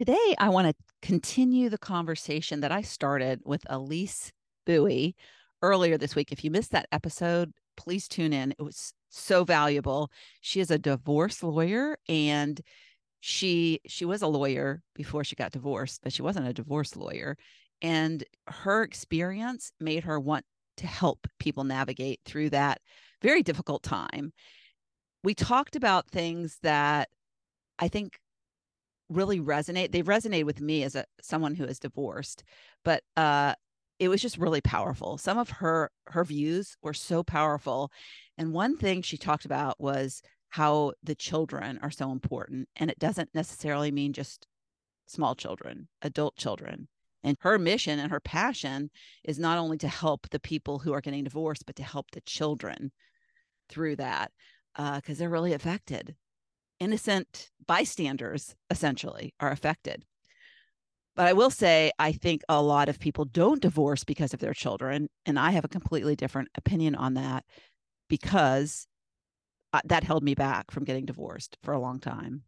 Today, I want to continue the conversation that I started with Elise Buie earlier this week. If you missed that episode, please tune in. It was so valuable. She is a divorce lawyer, and she was a lawyer before she got divorced, but she wasn't a divorce lawyer. And her experience made her want to help people navigate through that very difficult time. We talked about things that I think really resonate. They resonate with me as someone who is divorced, but it was just really powerful. Some of her views were so powerful. And one thing she talked about was how the children are so important. And it doesn't necessarily mean just small children, adult children. And her mission and her passion is not only to help the people who are getting divorced, but to help the children through that because they're really affected. Innocent bystanders, essentially, are affected. But I will say, I think a lot of people don't divorce because of their children. And I have a completely different opinion on that because that held me back from getting divorced for a long time.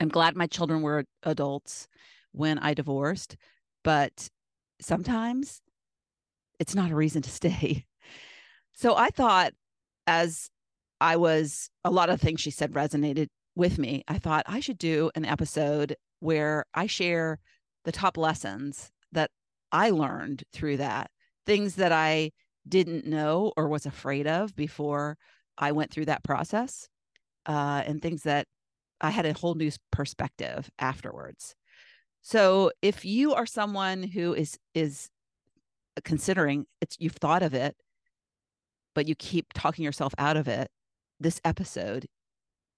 I'm glad my children were adults when I divorced, but sometimes it's not a reason to stay. So I thought a lot of things she said resonated with me. I thought I should do an episode where I share the top lessons that I learned through that, things that I didn't know or was afraid of before I went through that process, and things that I had a whole new perspective afterwards. So if you are someone who is considering it, you've thought of it, but you keep talking yourself out of it, this episode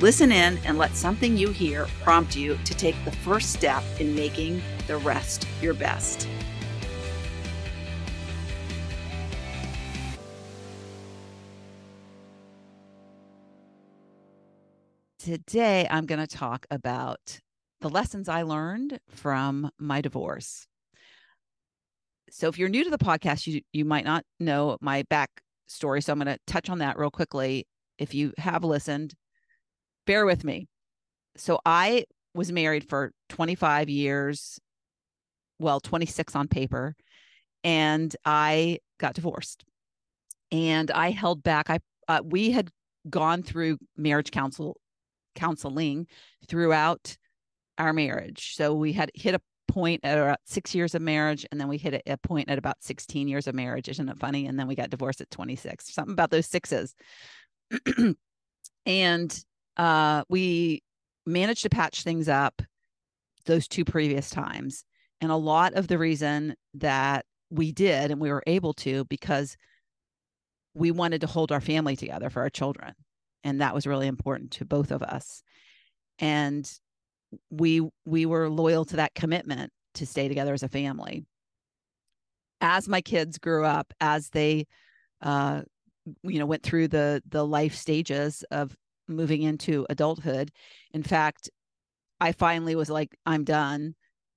Listen in and let something you hear prompt you to take the first step in making the rest your best. Today, I'm going to talk about the lessons I learned from my divorce. So if you're new to the podcast, you might not know my backstory. So I'm going to touch on that real quickly. If you have listened, bear with me. So I was married for 25 years, well, 26 on paper, and I got divorced. And I held back. We had gone through marriage counseling throughout our marriage. So we had hit a point at about 6 years of marriage, and then we hit a point at about 16 years of marriage. Isn't it funny? And then we got divorced at 26. Something about those sixes. And we managed to patch things up those two previous times. And a lot of the reason that we did, and we were able to, because we wanted to hold our family together for our children. And that was really important to both of us. And we were loyal to that commitment to stay together as a family. As my kids grew up, as they, went through the life stages of moving into adulthood. In fact, I finally was like, I'm done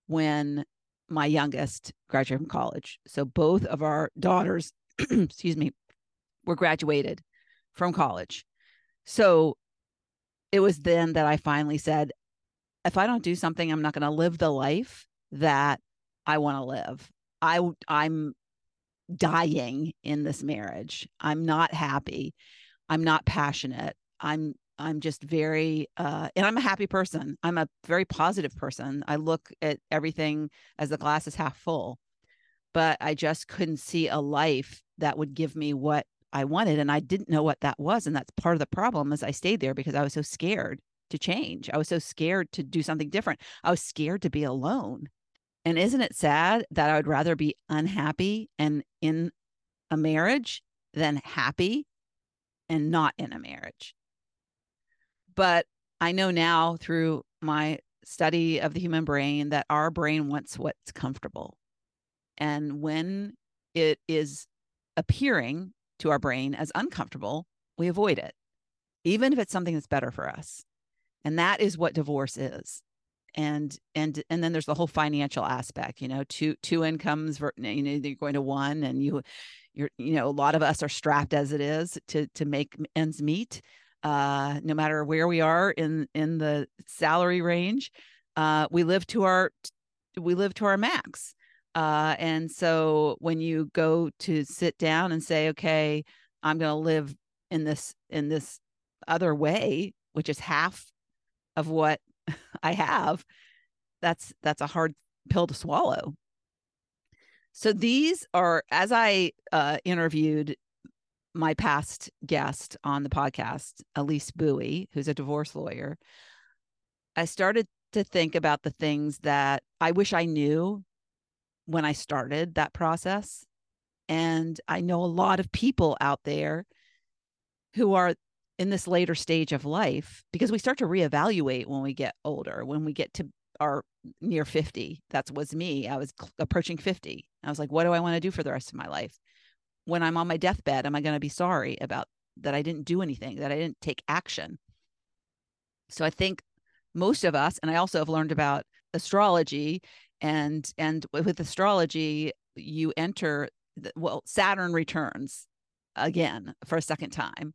when my youngest graduated from college. So both of our daughters, were graduated from college. So it was then that I finally said, if I don't do something, I'm not going to live the life that I want to live. I'm dying in this marriage. I'm not happy. I'm not passionate. I'm just very, and I'm a happy person. I'm a very positive person. I look at everything as the glass is half full, but I just couldn't see a life that would give me what I wanted. And I didn't know what that was. And that's part of the problem is I stayed there because I was so scared to change. I was so scared to do something different. I was scared to be alone. And isn't it sad that I would rather be unhappy and in a marriage than happy and not in a marriage? But I know now through my study of the human brain that our brain wants what's comfortable. And when it is appearing to our brain as uncomfortable, we avoid it, even if it's something that's better for us. And that is what divorce is. And then there's the whole financial aspect, you know, two incomes, you know, you're going to one, and you're, you know, a lot of us are strapped as it is to make ends meet, no matter where we are in the salary range, we live to our max. And so when you go to sit down and say, okay, I'm going to live in this other way, which is half of what I have, that's a hard pill to swallow. So these are, as I interviewed my past guest on the podcast, Elise Buie, who's a divorce lawyer, I started to think about the things that I wish I knew when I started that process. And I know a lot of people out there who are in this later stage of life, because we start to reevaluate when we get older, when we get to our near 50. That was me. I was approaching 50. I was like, what do I want to do for the rest of my life? When I'm on my deathbed, am I going to be sorry about that I didn't do anything, that I didn't take action? So I think most of us, and I also have learned about astrology, and with astrology, you enter, Saturn returns again for a second time.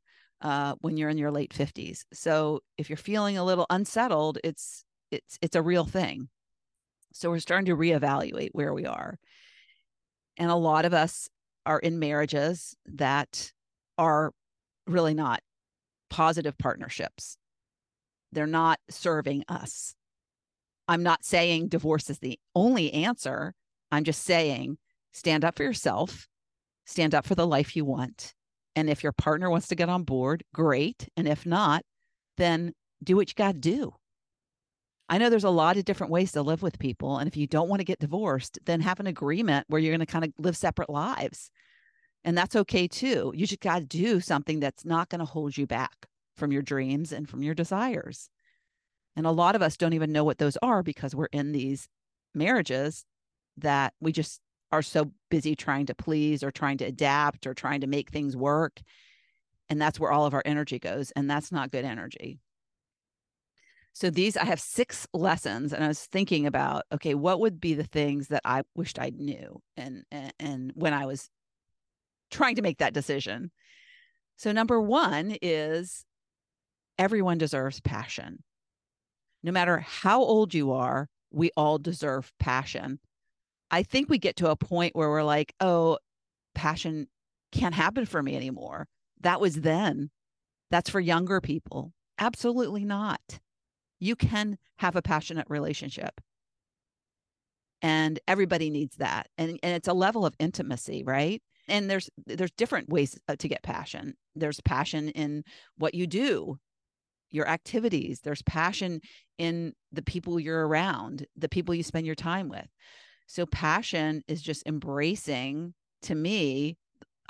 When you're in your late 50s. So if you're feeling a little unsettled, it's a real thing. So we're starting to reevaluate where we are. And a lot of us are in marriages that are really not positive partnerships. They're not serving us. I'm not saying divorce is the only answer. I'm just saying stand up for yourself, stand up for the life you want. And if your partner wants to get on board, great. And if not, then do what you got to do. I know there's a lot of different ways to live with people. And if you don't want to get divorced, then have an agreement where you're going to kind of live separate lives. And that's okay too. You just got to do something that's not going to hold you back from your dreams and from your desires. And a lot of us don't even know what those are because we're in these marriages that we just are so busy trying to please or trying to adapt or trying to make things work. And that's where all of our energy goes. And that's not good energy. So I have 6 lessons, and I was thinking about, okay, what would be the things that I wished I knew and when I was trying to make that decision. So number 1 is everyone deserves passion. No matter how old you are, we all deserve passion. I think we get to a point where we're like, oh, passion can't happen for me anymore. That was then. That's for younger people. Absolutely not. You can have a passionate relationship. And everybody needs that. And it's a level of intimacy, right? And there's different ways to get passion. There's passion in what you do, your activities. There's passion in the people you're around, the people you spend your time with. So passion is just embracing, to me,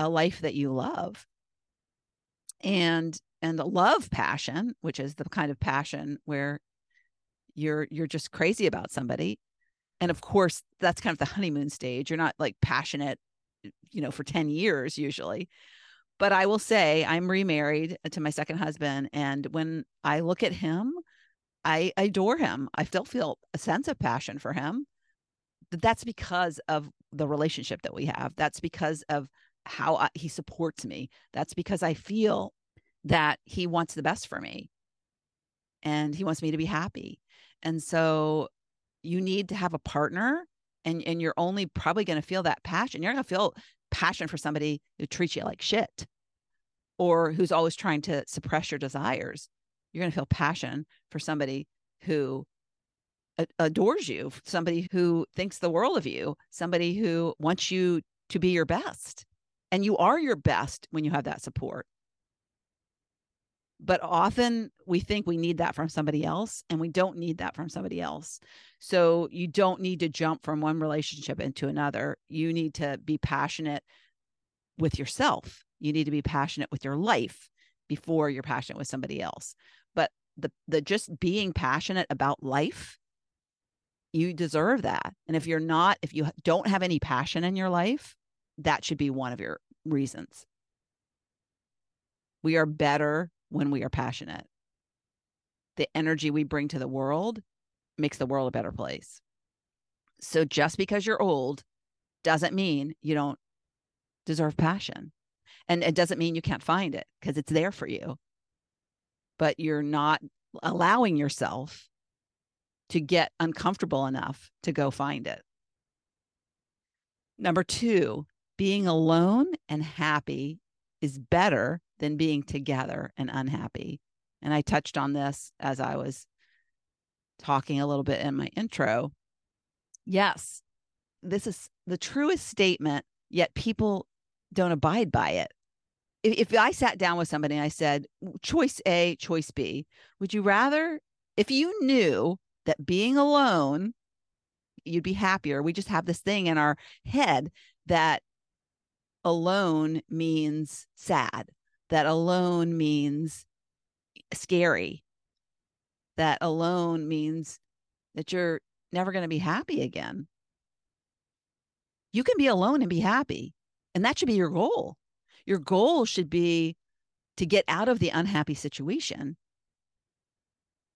a life that you love. And the love passion, which is the kind of passion where you're just crazy about somebody. And of course, that's kind of the honeymoon stage. You're not like passionate, you know, for 10 years usually. But I will say I'm remarried to my second husband. And when I look at him, I adore him. I still feel a sense of passion for him. That's because of the relationship that we have. That's because of how he supports me. That's because I feel that he wants the best for me and he wants me to be happy. And so you need to have a partner, and you're only probably going to feel that passion. You're going to feel passion for somebody who treats you like shit or who's always trying to suppress your desires. You're going to feel passion for somebody who adores you, somebody who thinks the world of you, somebody who wants you to be your best. And you are your best when you have that support. But often we think we need that from somebody else, and we don't need that from somebody else. So you don't need to jump from one relationship into another. You need to be passionate with yourself. You need to be passionate with your life before you're passionate with somebody else. But the just being passionate about life, you deserve that. And if you're not, if you don't have any passion in your life, that should be one of your reasons. We are better when we are passionate. The energy we bring to the world makes the world a better place. So just because you're old doesn't mean you don't deserve passion. And it doesn't mean you can't find it, because it's there for you. But you're not allowing yourself to get uncomfortable enough to go find it. Number two, being alone and happy is better than being together and unhappy. And I touched on this as I was talking a little bit in my intro. Yes, this is the truest statement, yet people don't abide by it. If I sat down with somebody and I said, choice A, choice B, would you rather, if you knew that being alone, you'd be happier. We just have this thing in our head that alone means sad, that alone means scary, that alone means that you're never going to be happy again. You can be alone and be happy, and that should be your goal. Your goal should be to get out of the unhappy situation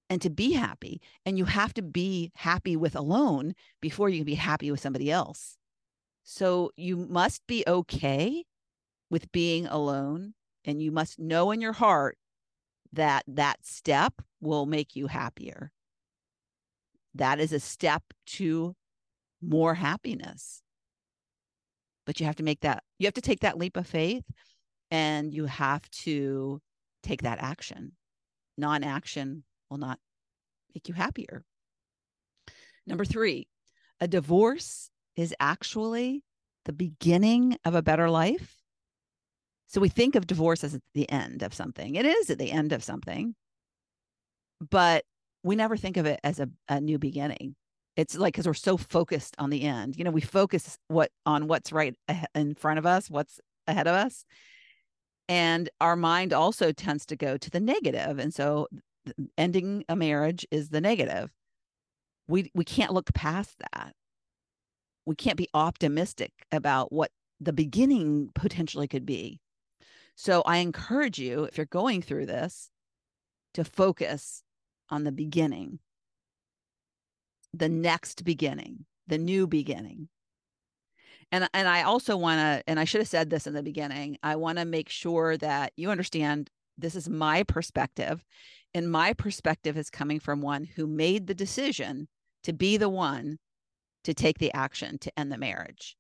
and to be happy. And you have to be happy with alone before you can be happy with somebody else. So you must be okay with being alone, and you must know in your heart that that step will make you happier. That is a step to more happiness. But you have to make that, you have to take that leap of faith, and you have to take that action. Non-action will not make you happier. Number three, a divorce is actually the beginning of a better life. So we think of divorce as the end of something. It is at the end of something, but we never think of it as a new beginning. It's like, because we're so focused on the end, you know, we focus on what's right in front of us, what's ahead of us. And our mind also tends to go to the negative. And so ending a marriage is the negative. We can't look past that. We can't be optimistic about what the beginning potentially could be. So I encourage you, if you're going through this, to focus on the beginning, the next beginning, the new beginning. And I also want to, and I should have said this in the beginning, I want to make sure that you understand this is my perspective. And my perspective is coming from one who made the decision to be the one to take the action to end the marriage.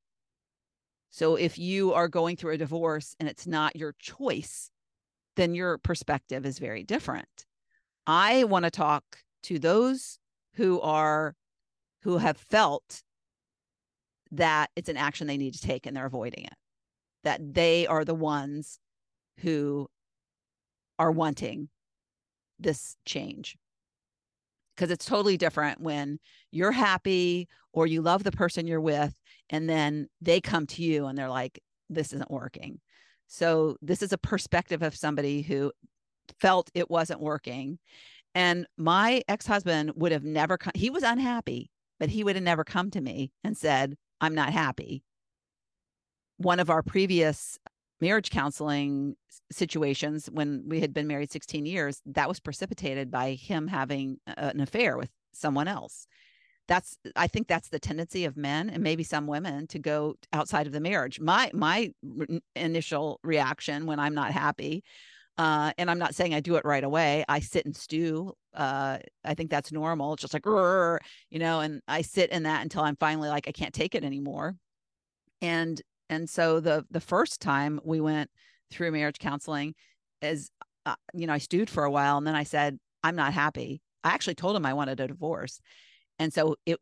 So if you are going through a divorce and it's not your choice, then your perspective is very different. I want to talk to those who have felt that it's an action they need to take and they're avoiding it, that they are the ones who are wanting this change. Because it's totally different when you're happy or you love the person you're with, and then they come to you and they're like, this isn't working. So this is a perspective of somebody who felt it wasn't working. And my ex-husband would have never come. He was unhappy, but he would have never come to me and said, I'm not happy. One of our previous marriage counseling situations, when we had been married 16 years, that was precipitated by him having an affair with someone else. I think that's the tendency of men and maybe some women to go outside of the marriage. My initial reaction when I'm not happy, and I'm not saying I do it right away, I sit and stew. I think that's normal. It's just like, you know, and I sit in that until I'm finally like, I can't take it anymore. And so the first time we went through marriage counseling is, you know, I stewed for a while, and then I said, I'm not happy. I actually told him I wanted a divorce. And so it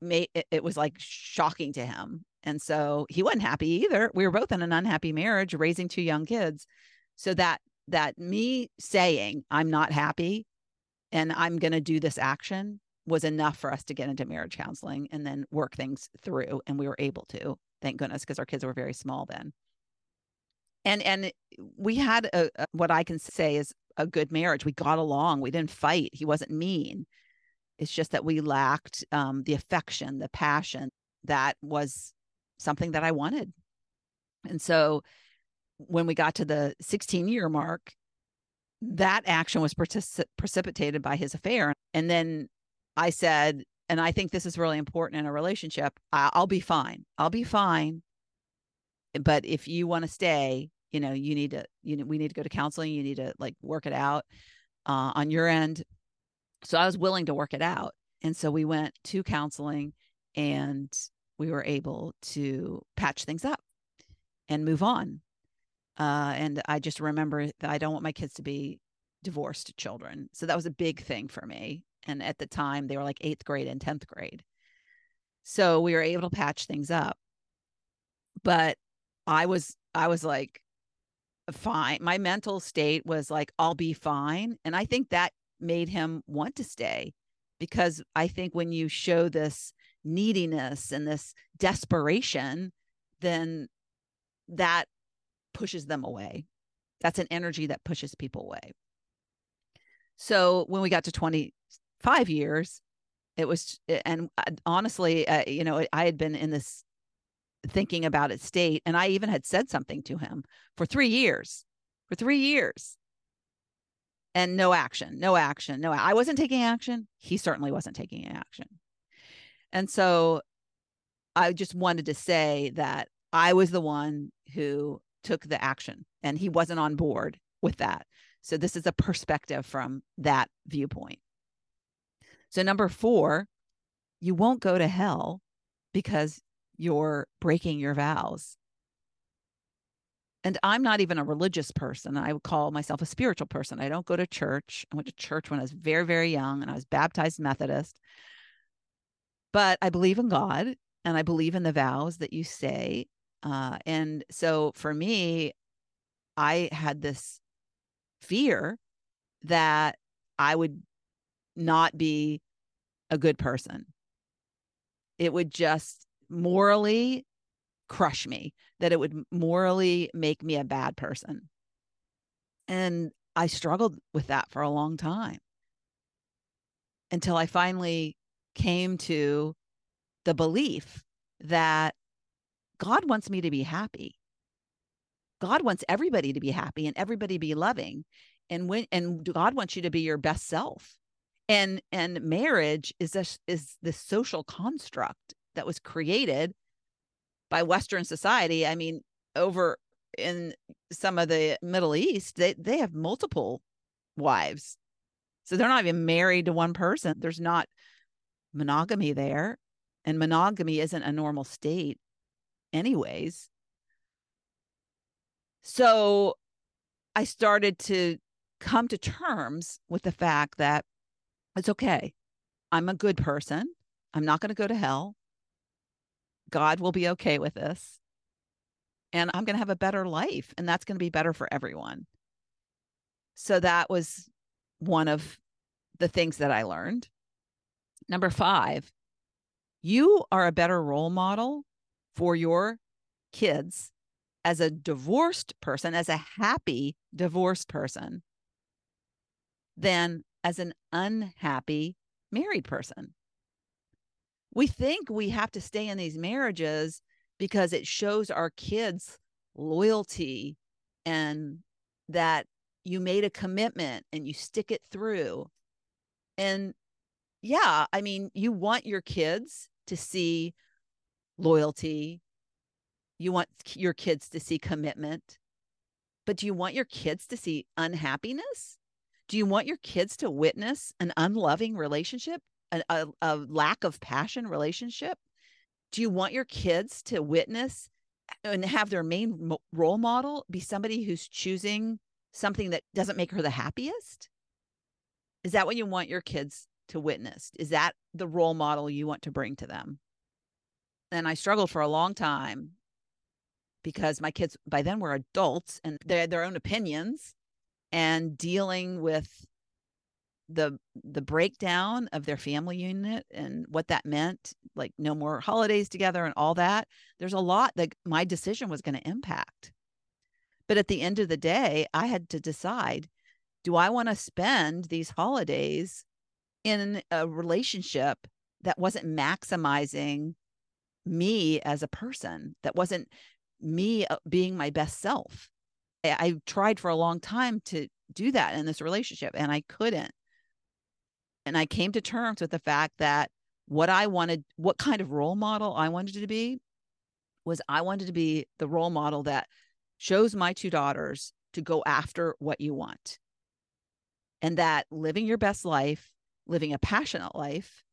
was like shocking to him. And so he wasn't happy either. We were both in an unhappy marriage, raising two young kids. So that me saying I'm not happy and I'm going to do this action was enough for us to get into marriage counseling and then work things through. And we were able to, thank goodness, because our kids were very small then. And we had what I can say is a good marriage. We got along. We didn't fight. He wasn't mean. It's just that we lacked the affection, the passion that was something that I wanted. And so when we got to the 16-year mark, that action was precipitated by his affair. And then I said, and I think this is really important in a relationship, I'll be fine. I'll be fine. But if you want to stay, we need to go to counseling. You need to work it out on your end. So I was willing to work it out. And so we went to counseling and we were able to patch things up and move on. And I just remember that I don't want my kids to be divorced children. So that was a big thing for me. And at the time they were 8th grade and 10th grade. So we were able to patch things up, but I was fine. My mental state was I'll be fine. And I think that made him want to stay, because I think when you show this neediness and this desperation, then that pushes them away. That's an energy that pushes people away. So when we got to 25 years, it was, and honestly, I had been in this thinking about it state, and I even had said something to him for 3 years, and no action. No, I wasn't taking action. He certainly wasn't taking action. And so I just wanted to say that I was the one who took the action and he wasn't on board with that. So this is a perspective from that viewpoint. So 4, you won't go to hell because you're breaking your vows. And I'm not even a religious person. I would call myself a spiritual person. I don't go to church. I went to church when I was very, very young, and I was baptized Methodist. But I believe in God, and I believe in the vows that you say. And so for me, I had this fear that I would not be a good person. It would just morally crush me, that it would morally make me a bad person. And I struggled with that for a long time until I finally came to the belief that God wants me to be happy. God wants everybody to be happy and everybody be loving. And God wants you to be your best self. And marriage is this social construct that was created by Western society. I mean, over in some of the Middle East, they have multiple wives. So they're not even married to one person. There's not monogamy there. And monogamy isn't a normal state anyways. So I started to come to terms with the fact that it's okay. I'm a good person. I'm not going to go to hell. God will be okay with this. And I'm going to have a better life. And that's going to be better for everyone. So that was one of the things that I learned. 5, you are a better role model for your kids as a divorced person, as a happy divorced person, than as an unhappy married person. We think we have to stay in these marriages because it shows our kids loyalty and that you made a commitment and you stick it through. And yeah, I mean, you want your kids to see loyalty. You want your kids to see commitment. But do you want your kids to see unhappiness? Do you want your kids to witness an unloving relationship, a lack of passion relationship? Do you want your kids to witness and have their main role model be somebody who's choosing something that doesn't make her the happiest? Is that what you want your kids to witness? Is that the role model you want to bring to them? And I struggled for a long time because my kids by then were adults and they had their own opinions, and dealing with the breakdown of their family unit and what that meant, like no more holidays together and all that. There's a lot that my decision was going to impact. But at the end of the day, I had to decide, do I want to spend these holidays in a relationship that wasn't maximizing me as a person, that wasn't me being my best self? I tried for a long time to do that in this relationship, and I couldn't. And I came to terms with the fact that what I wanted, what kind of role model I wanted to be, was I wanted to be the role model that shows my two daughters to go after what you want. And that living your best life, living a passionate life,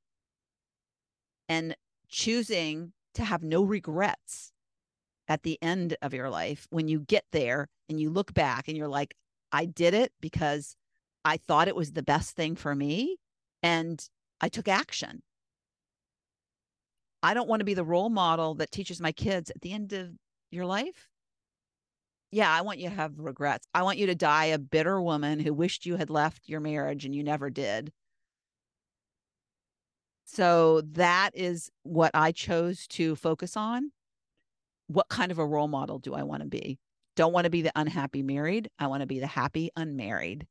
and choosing to have no regrets at the end of your life, when you get there and you look back and you're like, I did it because I thought it was the best thing for me, and I took action. I don't want to be the role model that teaches my kids at the end of your life, yeah, I want you to have regrets. I want you to die a bitter woman who wished you had left your marriage and you never did. So that is what I chose to focus on. What kind of a role model do I want to be? Don't want to be the unhappy married. I want to be the happy unmarried.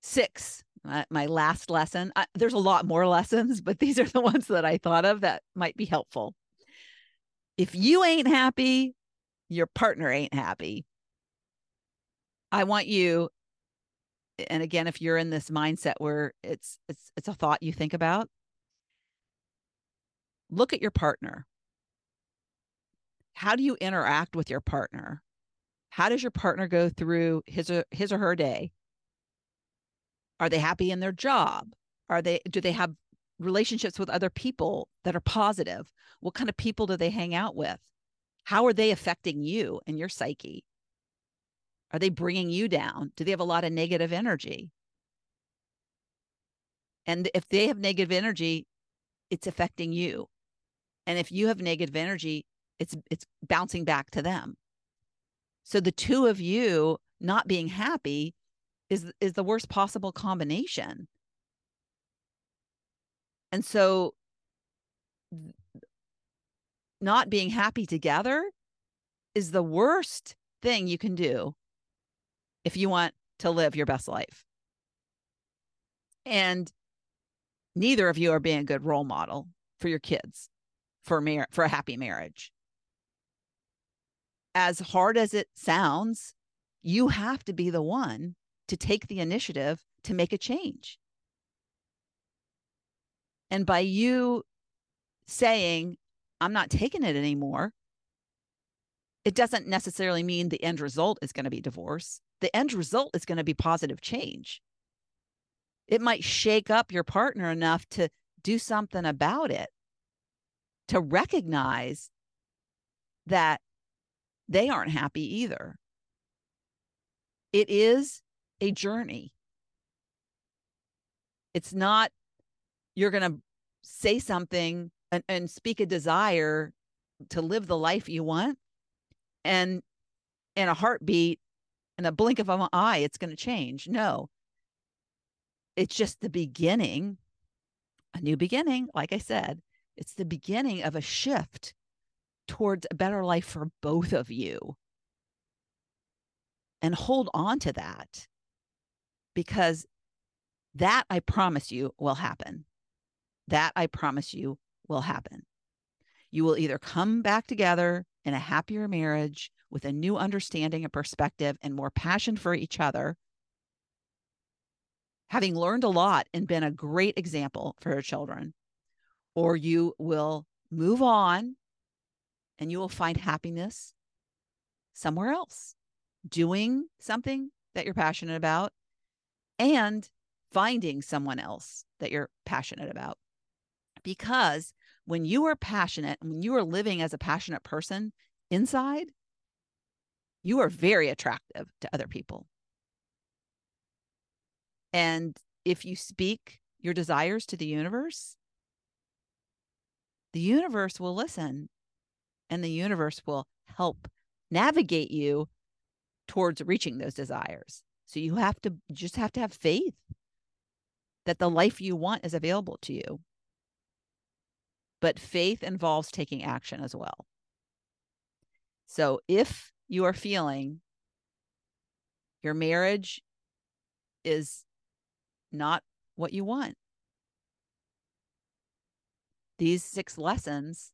6, my last lesson. There's a lot more lessons, but these are the ones that I thought of that might be helpful. If you ain't happy, your partner ain't happy. I want you, and again, if you're in this mindset where it's a thought you think about, look at your partner. How do you interact with your partner? How does your partner go through his or her day? Are they happy in their job? Do they have relationships with other people that are positive? What kind of people do they hang out with? How are they affecting you and your psyche? Are they bringing you down? Do they have a lot of negative energy? And if they have negative energy, it's affecting you. And if you have negative energy, it's bouncing back to them. So the two of you not being happy is the worst possible combination. And so not being happy together is the worst thing you can do if you want to live your best life. And neither of you are being a good role model for your kids, for a happy marriage. As hard as it sounds, you have to be the one to take the initiative to make a change. And by you saying, I'm not taking it anymore, it doesn't necessarily mean the end result is going to be divorce. The end result is going to be positive change. It might shake up your partner enough to do something about it, to recognize that they aren't happy either. It is a journey. It's not you're going to say something and speak a desire to live the life you want, and in a heartbeat, in a blink of an eye, it's going to change. No, it's just the beginning, a new beginning. Like I said, it's the beginning of a shift towards a better life for both of you. And hold on to that, because that I promise you will happen. That I promise you will happen. You will either come back together in a happier marriage with a new understanding and perspective and more passion for each other, having learned a lot and been a great example for your children, or you will move on and you will find happiness somewhere else, doing something that you're passionate about and finding someone else that you're passionate about. Because when you are passionate, when you are living as a passionate person inside, you are very attractive to other people. And if you speak your desires to the universe will listen, and the universe will help navigate you towards reaching those desires. So you have to just have to have faith that the life you want is available to you. But faith involves taking action as well. So if you are feeling your marriage is not what you want, these 6 lessons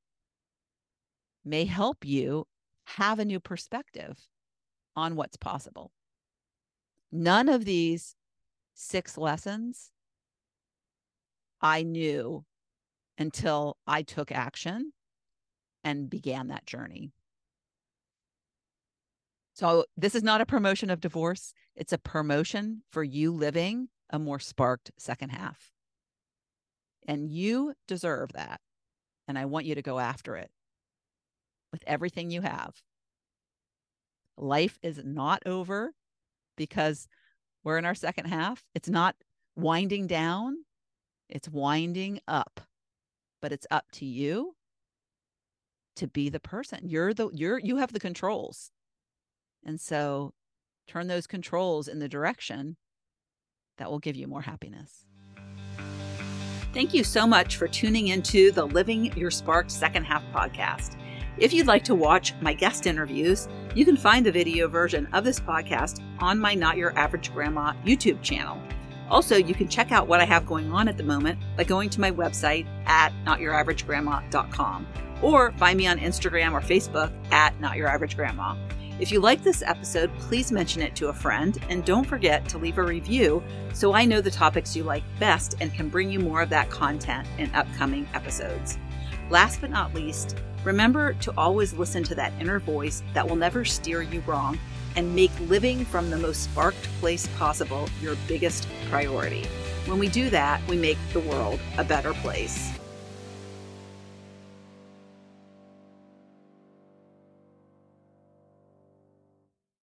may help you have a new perspective on what's possible. None of these 6 lessons I knew until I took action and began that journey. So this is not a promotion of divorce. It's a promotion for you living a more sparked second half. And you deserve that. And I want you to go after it with everything you have. Life is not over because we're in our second half. It's not winding down. It's winding up, but it's up to you to be the person. You have the controls. And so turn those controls in the direction that will give you more happiness. Thank you so much for tuning into the Living Your Spark Second Half podcast. If you'd like to watch my guest interviews, you can find the video version of this podcast on my Not Your Average Grandma YouTube channel. Also, you can check out what I have going on at the moment by going to my website at NotYourAverageGrandma.com or find me on Instagram or Facebook at NotYourAverageGrandma. If you like this episode, please mention it to a friend and don't forget to leave a review so I know the topics you like best and can bring you more of that content in upcoming episodes. Last but not least, remember to always listen to that inner voice that will never steer you wrong and make living from the most sparked place possible your biggest priority. When we do that, we make the world a better place.